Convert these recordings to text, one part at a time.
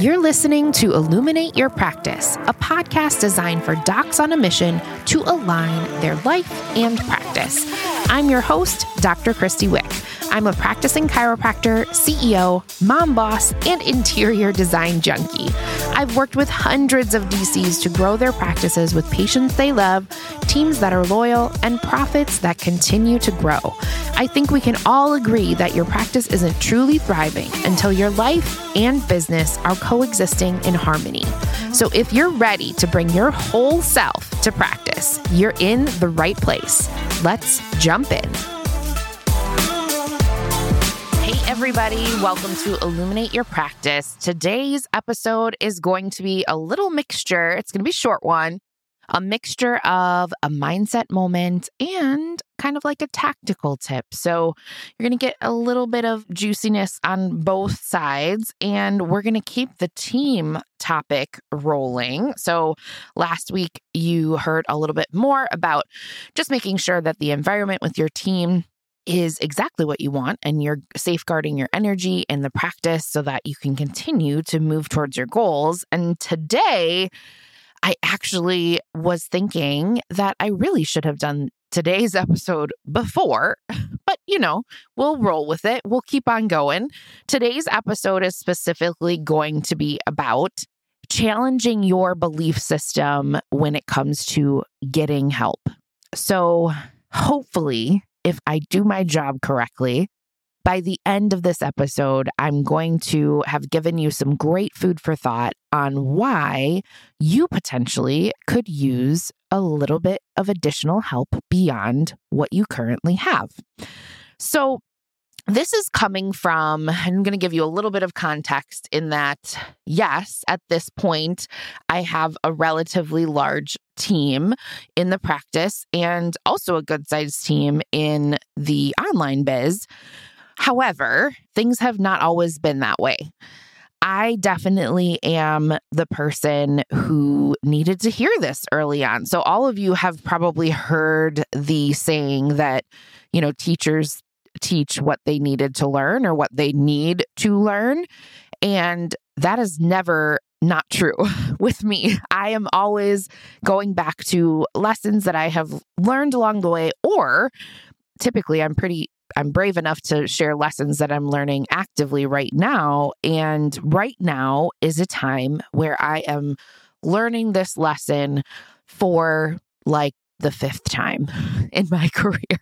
You're listening to Illuminate Your Practice, a podcast designed for docs on a mission to align their life and practice. I'm your host, Dr. Christy Wick. I'm a practicing chiropractor, CEO, mom boss, and interior design junkie. I've worked with hundreds of DCs to grow their practices with patients they love, teams that are loyal, and profits that continue to grow. I think we can all agree that your practice isn't truly thriving until your life and business are coexisting in harmony. So if you're ready to bring your whole self to practice, you're in the right place. Let's jump in. Hey everybody, welcome to Illuminate Your Practice. Today's episode is going to be a little mixture. It's going to be a short one, a mixture of a mindset moment and kind of like a tactical tip. So you're going to get a little bit of juiciness on both sides, and we're going to keep the team topic rolling. So last week you heard a little bit more about just making sure that the environment with your team is exactly what you want, and you're safeguarding your energy and the practice so that you can continue to move towards your goals. And today, I actually was thinking that I really should have done today's episode before, but we'll roll with it. We'll keep on going. Today's episode is specifically going to be about challenging your belief system when it comes to getting help. So hopefully, if I do my job correctly, by the end of this episode, I'm going to have given you some great food for thought on why you potentially could use a little bit of additional help beyond what you currently have. So this is coming from, I'm going to give you a little bit of context in that, yes, at this point, I have a relatively large team in the practice and also a good-sized team in the online biz. However, things have not always been that way. I definitely am the person who needed to hear this early on. So all of you have probably heard the saying that, teachers teach what they needed to learn or what they need to learn. And that is never not true with me. I am always going back to lessons that I have learned along the way, or typically I'm brave enough to share lessons that I'm learning actively right now. And right now is a time where I am learning this lesson for like the fifth time in my career.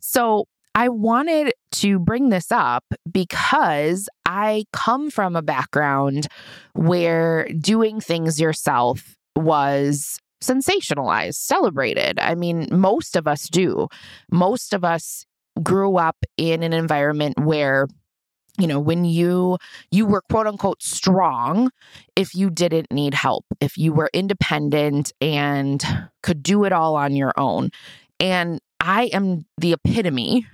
So I wanted to bring this up because I come from a background where doing things yourself was sensationalized, celebrated. I mean, most of us do. Most of us grew up in an environment where, when you were quote unquote strong, if you didn't need help, if you were independent and could do it all on your own. And I am the epitome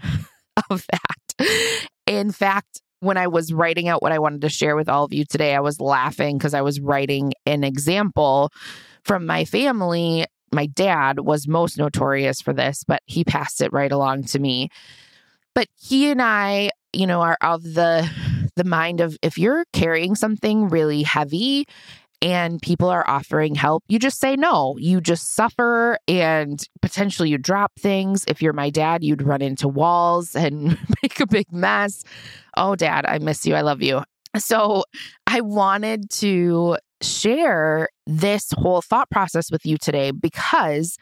of that. In fact, when I was writing out what I wanted to share with all of you today, I was laughing because I was writing an example from my family. My dad was most notorious for this, but he passed it right along to me. But he and I, are of the mind of, if you're carrying something really heavy and people are offering help, you just say no. You just suffer and potentially you drop things. If you're my dad, you'd run into walls and make a big mess. Oh, Dad, I miss you. I love you. So I wanted to share this whole thought process with you today because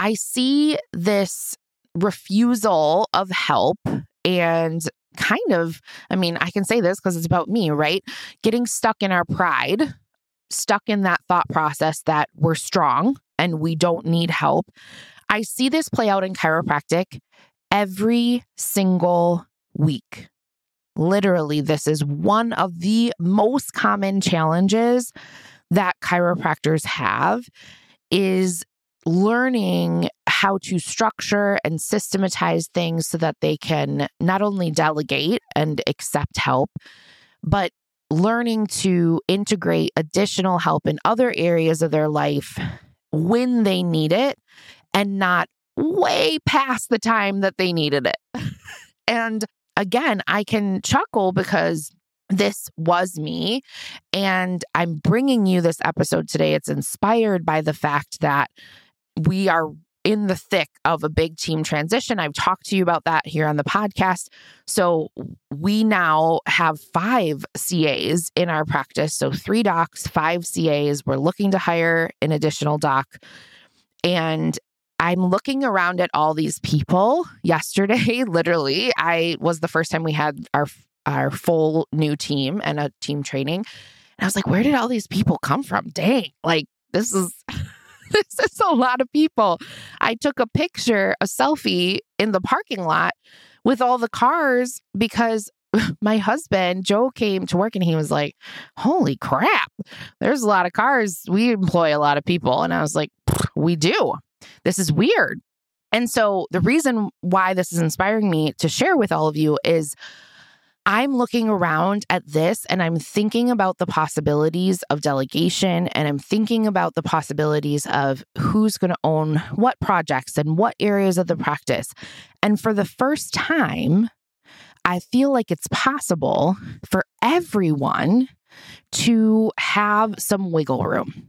I see this refusal of help and kind of, I can say this because it's about me, right? Getting stuck in our pride, stuck in that thought process that we're strong and we don't need help. I see this play out in chiropractic every single week. Literally, this is one of the most common challenges that chiropractors have, is learning how to structure and systematize things so that they can not only delegate and accept help, but learning to integrate additional help in other areas of their life when they need it and not way past the time that they needed it. And again, I can chuckle because This was me, and I'm bringing you this episode today. It's inspired by the fact that we are in the thick of a big team transition. I've talked to you about that here on the podcast. So we now have 5 CAs in our practice. So 3 docs, 5 CAs. We're looking to hire an additional doc. And I'm looking around at all these people. Yesterday, literally, I was the first time we had our full new team and a team training. And I was like, where did all these people come from? Dang, like this is a lot of people. I took a selfie in the parking lot with all the cars because my husband, Joe, came to work and he was like, holy crap, there's a lot of cars. We employ a lot of people. And I was like, we do. This is weird. And so the reason why this is inspiring me to share with all of you is I'm looking around at this and I'm thinking about the possibilities of delegation, and I'm thinking about the possibilities of who's going to own what projects and what areas of the practice. And for the first time, I feel like it's possible for everyone to have some wiggle room.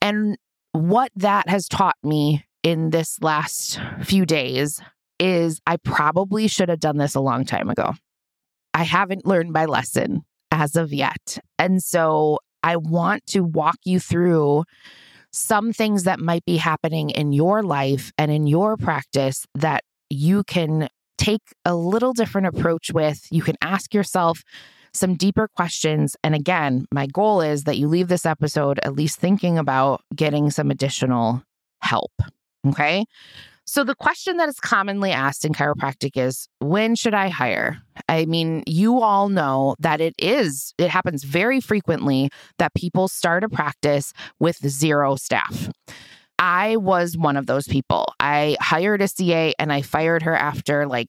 And what that has taught me in this last few days is I probably should have done this a long time ago. I haven't learned my lesson as of yet. And so I want to walk you through some things that might be happening in your life and in your practice that you can take a little different approach with. You can ask yourself some deeper questions. And again, my goal is that you leave this episode at least thinking about getting some additional help. Okay. So the question that is commonly asked in chiropractic is, when should I hire? I mean, you all know that it happens very frequently that people start a practice with 0 staff. I was one of those people. I hired a CA and I fired her after like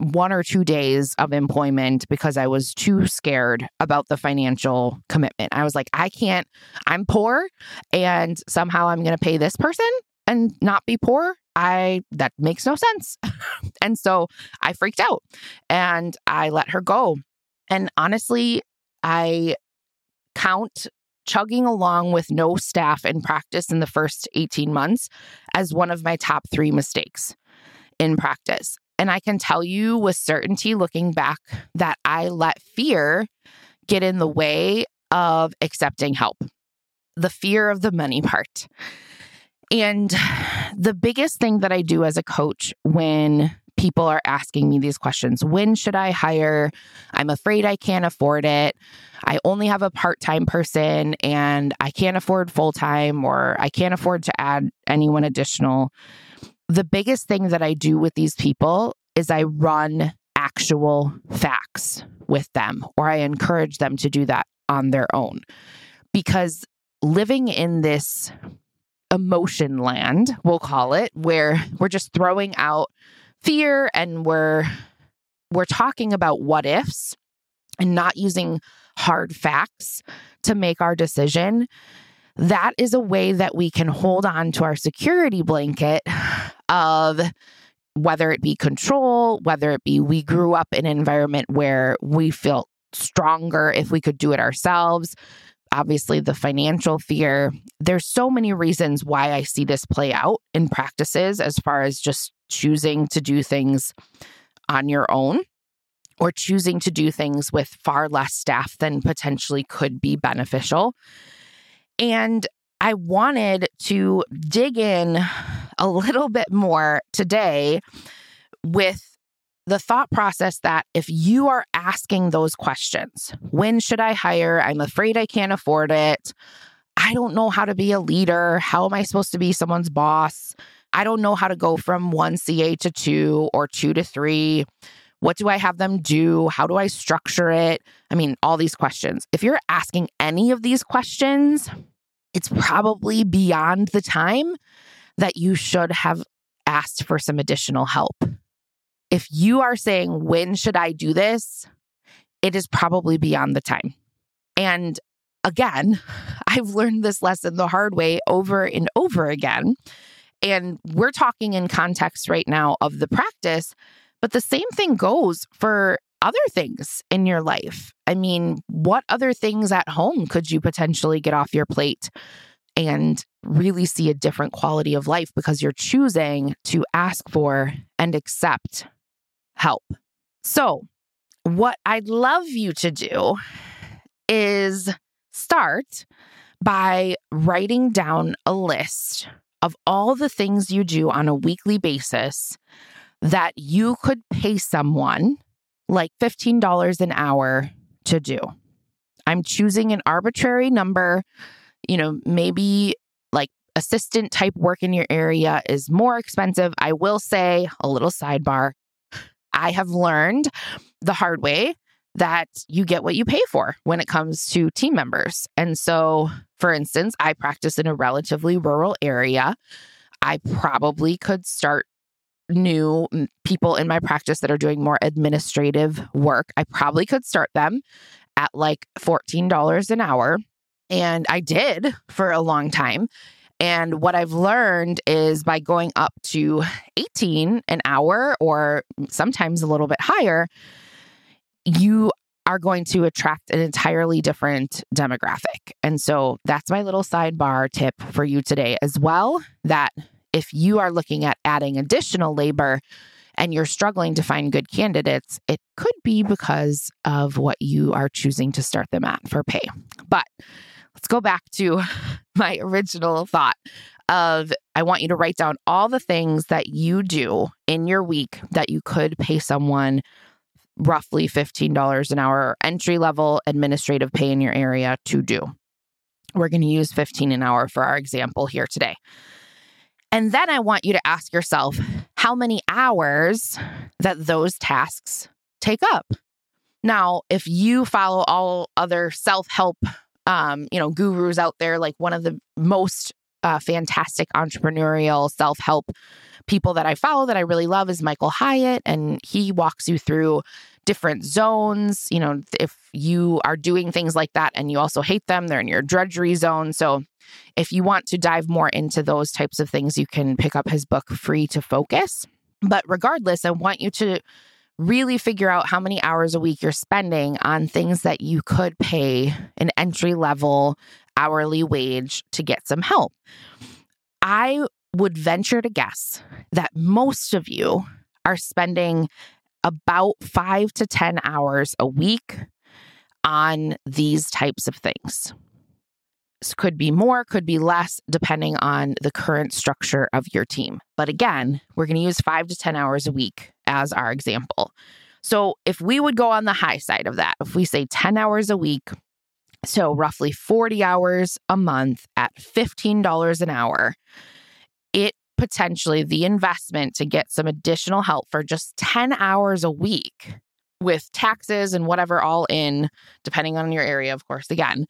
1 or 2 days of employment because I was too scared about the financial commitment. I was like, I can't, I'm poor and somehow I'm going to pay this person and not be poor. That makes no sense. And so I freaked out and I let her go. And honestly, I count chugging along with no staff in practice in the first 18 months as one of my top 3 mistakes in practice. And I can tell you with certainty, looking back, that I let fear get in the way of accepting help. The fear of the money part. And the biggest thing that I do as a coach when people are asking me these questions, when should I hire? I'm afraid I can't afford it. I only have a part-time person and I can't afford full-time, or I can't afford to add anyone additional. The biggest thing that I do with these people is I run actual facts with them, or I encourage them to do that on their own. Because living in this emotion land, we'll call it, where we're just throwing out fear and we're talking about what ifs and not using hard facts to make our decision, that is a way that we can hold on to our security blanket of whether it be control, whether it be we grew up in an environment where we felt stronger if we could do it ourselves. Obviously, the financial fear. There's so many reasons why I see this play out in practices as far as just choosing to do things on your own or choosing to do things with far less staff than potentially could be beneficial. And I wanted to dig in a little bit more today with the thought process that if you are asking those questions, when should I hire? I'm afraid I can't afford it. I don't know how to be a leader. How am I supposed to be someone's boss? I don't know how to go from 1 CA to 2 or 2 to 3. What do I have them do? How do I structure it? I mean, all these questions. If you're asking any of these questions, it's probably beyond the time that you should have asked for some additional help. If you are saying, when should I do this? It is probably beyond the time. And again, I've learned this lesson the hard way over and over again. And we're talking in context right now of the practice, but the same thing goes for other things in your life? I mean, what other things at home could you potentially get off your plate and really see a different quality of life because you're choosing to ask for and accept help? So what I'd love you to do is start by writing down a list of all the things you do on a weekly basis that you could pay someone like $15 an hour to do. I'm choosing an arbitrary number. You know, maybe like assistant type work in your area is more expensive. I will say, a little sidebar, I have learned the hard way that you get what you pay for when it comes to team members. And so, for instance, I practice in a relatively rural area. I probably could start new people in my practice that are doing more administrative work. I probably could start them at like $14 an hour. And I did for a long time. And what I've learned is by going up to $18 an hour or sometimes a little bit higher, you are going to attract an entirely different demographic. And so that's my little sidebar tip for you today as well, that if you are looking at adding additional labor and you're struggling to find good candidates, it could be because of what you are choosing to start them at for pay. But let's go back to my original thought of, I want you to write down all the things that you do in your week that you could pay someone roughly $15 an hour, entry-level administrative pay in your area to do. We're going to use $15 an hour for our example here today. And then I want you to ask yourself how many hours that those tasks take up. Now, if you follow all other self-help, gurus out there, like one of the most fantastic entrepreneurial self-help people that I follow that I really love is Michael Hyatt. And he walks you through different zones. You know, if you are doing things like that and you also hate them, they're in your drudgery zone. So if you want to dive more into those types of things, you can pick up his book, Free to Focus. But regardless, I want you to really figure out how many hours a week you're spending on things that you could pay an entry-level hourly wage to get some help. I would venture to guess that most of you are spending about 5 to 10 hours a week on these types of things. This could be more, could be less, depending on the current structure of your team. But again, we're going to use 5 to 10 hours a week as our example. So if we would go on the high side of that, if we say 10 hours a week, so roughly 40 hours a month at $15 an hour, it potentially, the investment to get some additional help for just 10 hours a week with taxes and whatever all in, depending on your area, of course, again,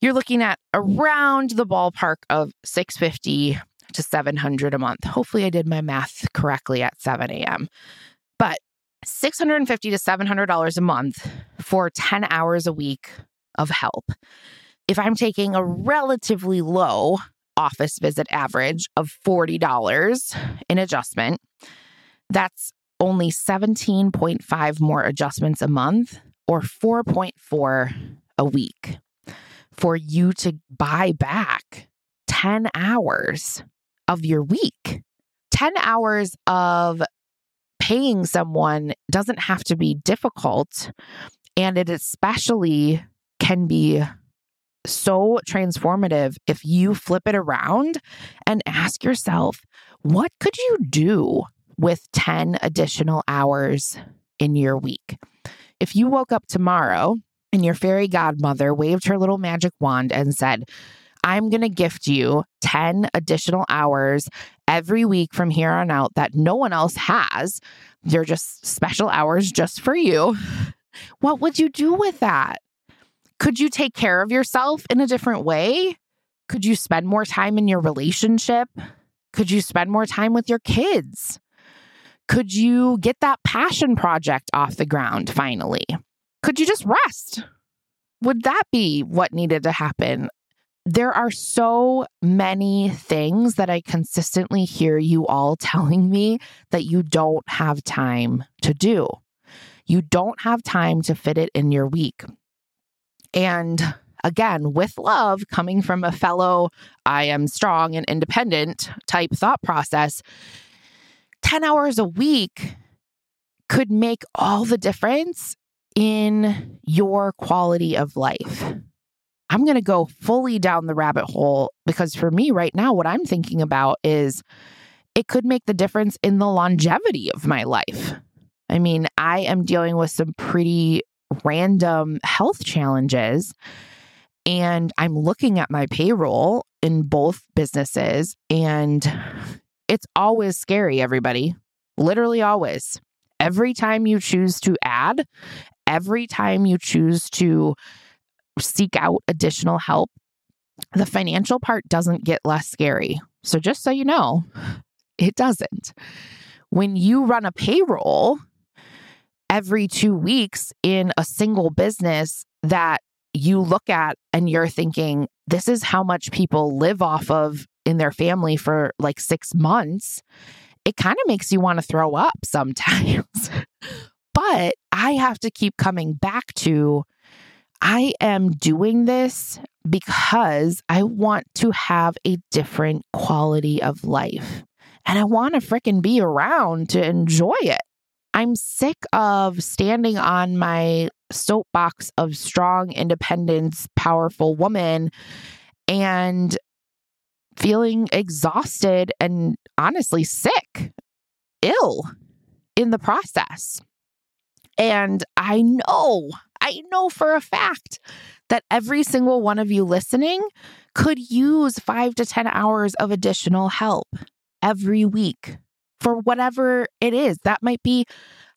you're looking at around the ballpark of $650 to $700 a month. Hopefully I did my math correctly at 7 a.m. But $650 to $700 a month for 10 hours a week of help. If I'm taking a relatively low office visit average of $40 in adjustment, that's only 17.5 more adjustments a month or 4.4 a week for you to buy back 10 hours of your week. 10 hours of paying someone doesn't have to be difficult, and it especially can be so transformative if you flip it around and ask yourself, what could you do with 10 additional hours in your week? If you woke up tomorrow and your fairy godmother waved her little magic wand and said, I'm going to gift you 10 additional hours every week from here on out that no one else has, they're just special hours just for you, what would you do with that? Could you take care of yourself in a different way? Could you spend more time in your relationship? Could you spend more time with your kids? Could you get that passion project off the ground finally? Could you just rest? Would that be what needed to happen? There are so many things that I consistently hear you all telling me that you don't have time to do. You don't have time to fit it in your week. And again, with love coming from a fellow, I am strong and independent type thought process, 10 hours a week could make all the difference in your quality of life. I'm going to go fully down the rabbit hole because for me right now, what I'm thinking about is it could make the difference in the longevity of my life. I mean, I am dealing with some pretty random health challenges and I'm looking at my payroll in both businesses and it's always scary, everybody. Literally always. Every time you choose to add, every time you choose to seek out additional help, the financial part doesn't get less scary. So just so you know, it doesn't. When you run a payroll every 2 weeks in a single business that you look at and you're thinking, this is how much people live off of in their family for like 6 months, it kind of makes you want to throw up sometimes. But I have to keep coming back to, I am doing this because I want to have a different quality of life and I want to fricking be around to enjoy it. I'm sick of standing on my soapbox of strong, independent, powerful woman and feeling exhausted and honestly sick, ill in the process. And I know for a fact that every single one of you listening could use 5 to 10 hours of additional help every week for whatever it is. That might be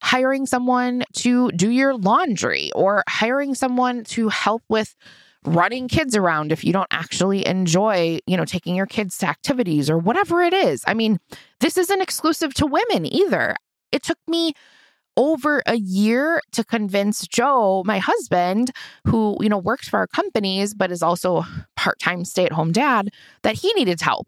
hiring someone to do your laundry or hiring someone to help with running kids around if you don't actually enjoy, taking your kids to activities or whatever it is. I mean, this isn't exclusive to women either. It took me over a year to convince Joe, my husband, who, works for our companies, but is also a part-time stay-at-home dad, that he needed help.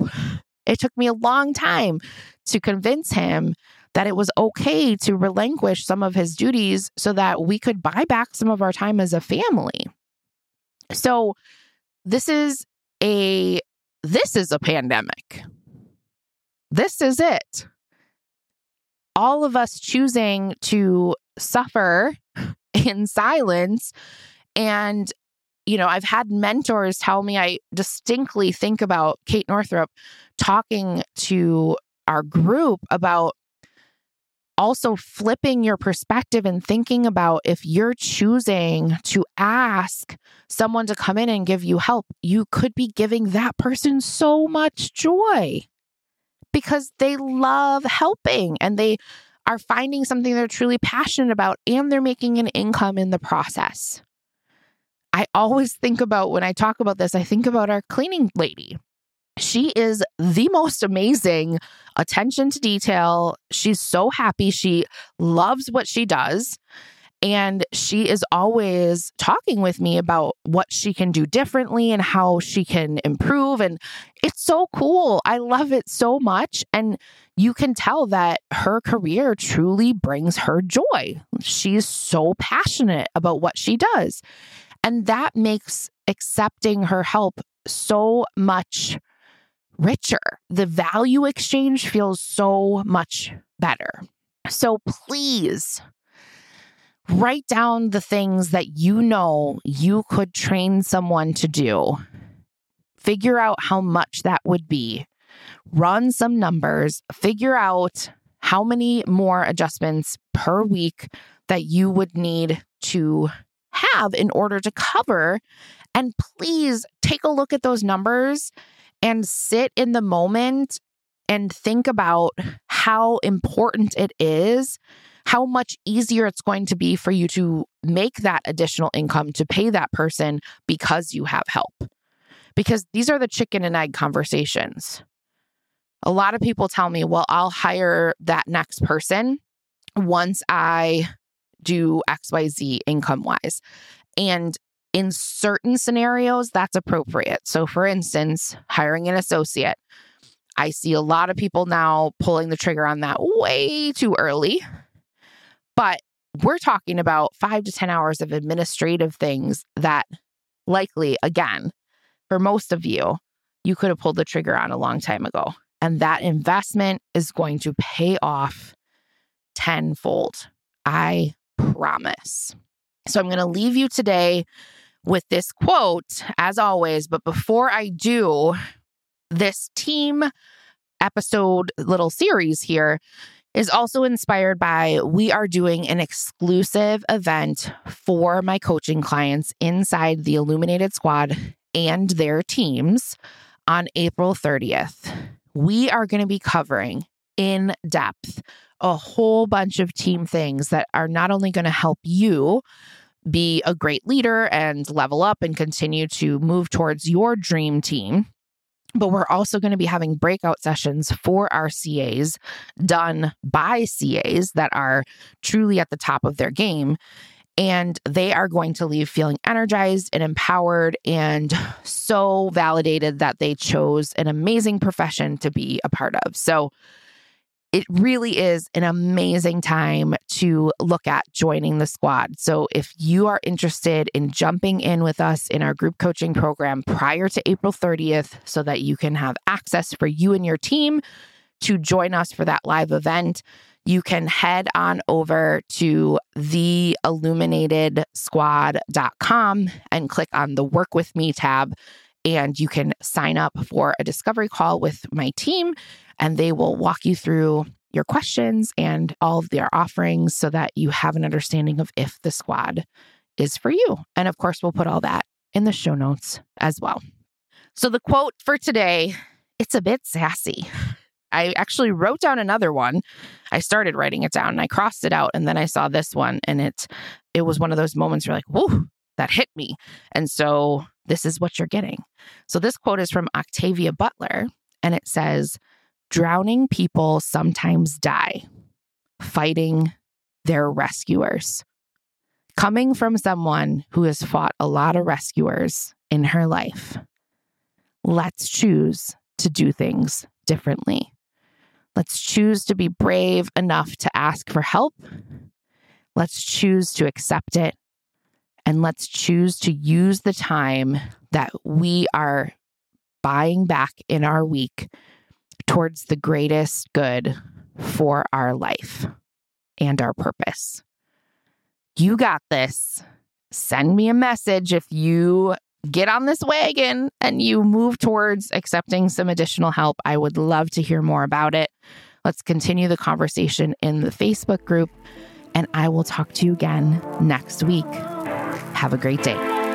It took me a long time to convince him that it was okay to relinquish some of his duties so that we could buy back some of our time as a family. So this is a pandemic. This is it. All of us choosing to suffer in silence. And, I've had mentors tell me, I distinctly think about Kate Northrup talking to our group about also flipping your perspective and thinking about if you're choosing to ask someone to come in and give you help, you could be giving that person so much joy, because they love helping and they are finding something they're truly passionate about and they're making an income in the process. I always think about, when I talk about this, I think about our cleaning lady. She is the most amazing attention to detail. She's so happy. She loves what she does. And she is always talking with me about what she can do differently and how she can improve. And it's so cool. I love it so much. And you can tell that her career truly brings her joy. She's so passionate about what she does. And that makes accepting her help so much richer. The value exchange feels so much better. So please, write down the things that you could train someone to do. Figure out how much that would be. Run some numbers. Figure out how many more adjustments per week that you would need to have in order to cover. And please take a look at those numbers and sit in the moment and think about how important it is, how much easier it's going to be for you to make that additional income to pay that person because you have help. Because these are the chicken and egg conversations. A lot of people tell me, well, I'll hire that next person once I do XYZ income-wise. And in certain scenarios, that's appropriate. So for instance, hiring an associate. I see a lot of people now pulling the trigger on that way too early. But We're talking about 5 to 10 hours of administrative things that likely, again, for most of you, you could have pulled the trigger on a long time ago. And that investment is going to pay off tenfold. I promise. So I'm going to leave you today with this quote, as always. But before I do, this team episode little series here is also inspired by, we are doing an exclusive event for my coaching clients inside the Illuminated Squad and their teams on April 30th. We are going to be covering in depth a whole bunch of team things that are not only going to help you be a great leader and level up and continue to move towards your dream team, but we're also going to be having breakout sessions for our CAs done by CAs that are truly at the top of their game. And they are going to leave feeling energized and empowered and so validated that they chose an amazing profession to be a part of. So it really is an amazing time to look at joining the squad. So if you are interested in jumping in with us in our group coaching program prior to April 30th, so that you can have access for you and your team to join us for that live event, you can head on over to theilluminatedsquad.com and click on the Work With Me tab, and you can sign up for a discovery call with my team, and they will walk you through your questions and all of their offerings so that you have an understanding of if the squad is for you. And of course, we'll put all that in the show notes as well. So the quote for today, it's a bit sassy. I actually wrote down another one. I started writing it down and I crossed it out. And then I saw this one, and it was one of those moments where you're like, whoa, that hit me. And so this is what you're getting. So this quote is from Octavia Butler, and it says, "Drowning people sometimes die fighting their rescuers." Coming from someone who has fought a lot of rescuers in her life, let's choose to do things differently. Let's choose to be brave enough to ask for help. Let's choose to accept it. And let's choose to use the time that we are buying back in our week towards the greatest good for our life and our purpose. You got this. Send me a message if you get on this wagon and you move towards accepting some additional help. I would love to hear more about it. Let's continue the conversation in the Facebook group, and I will talk to you again next week. Have a great day.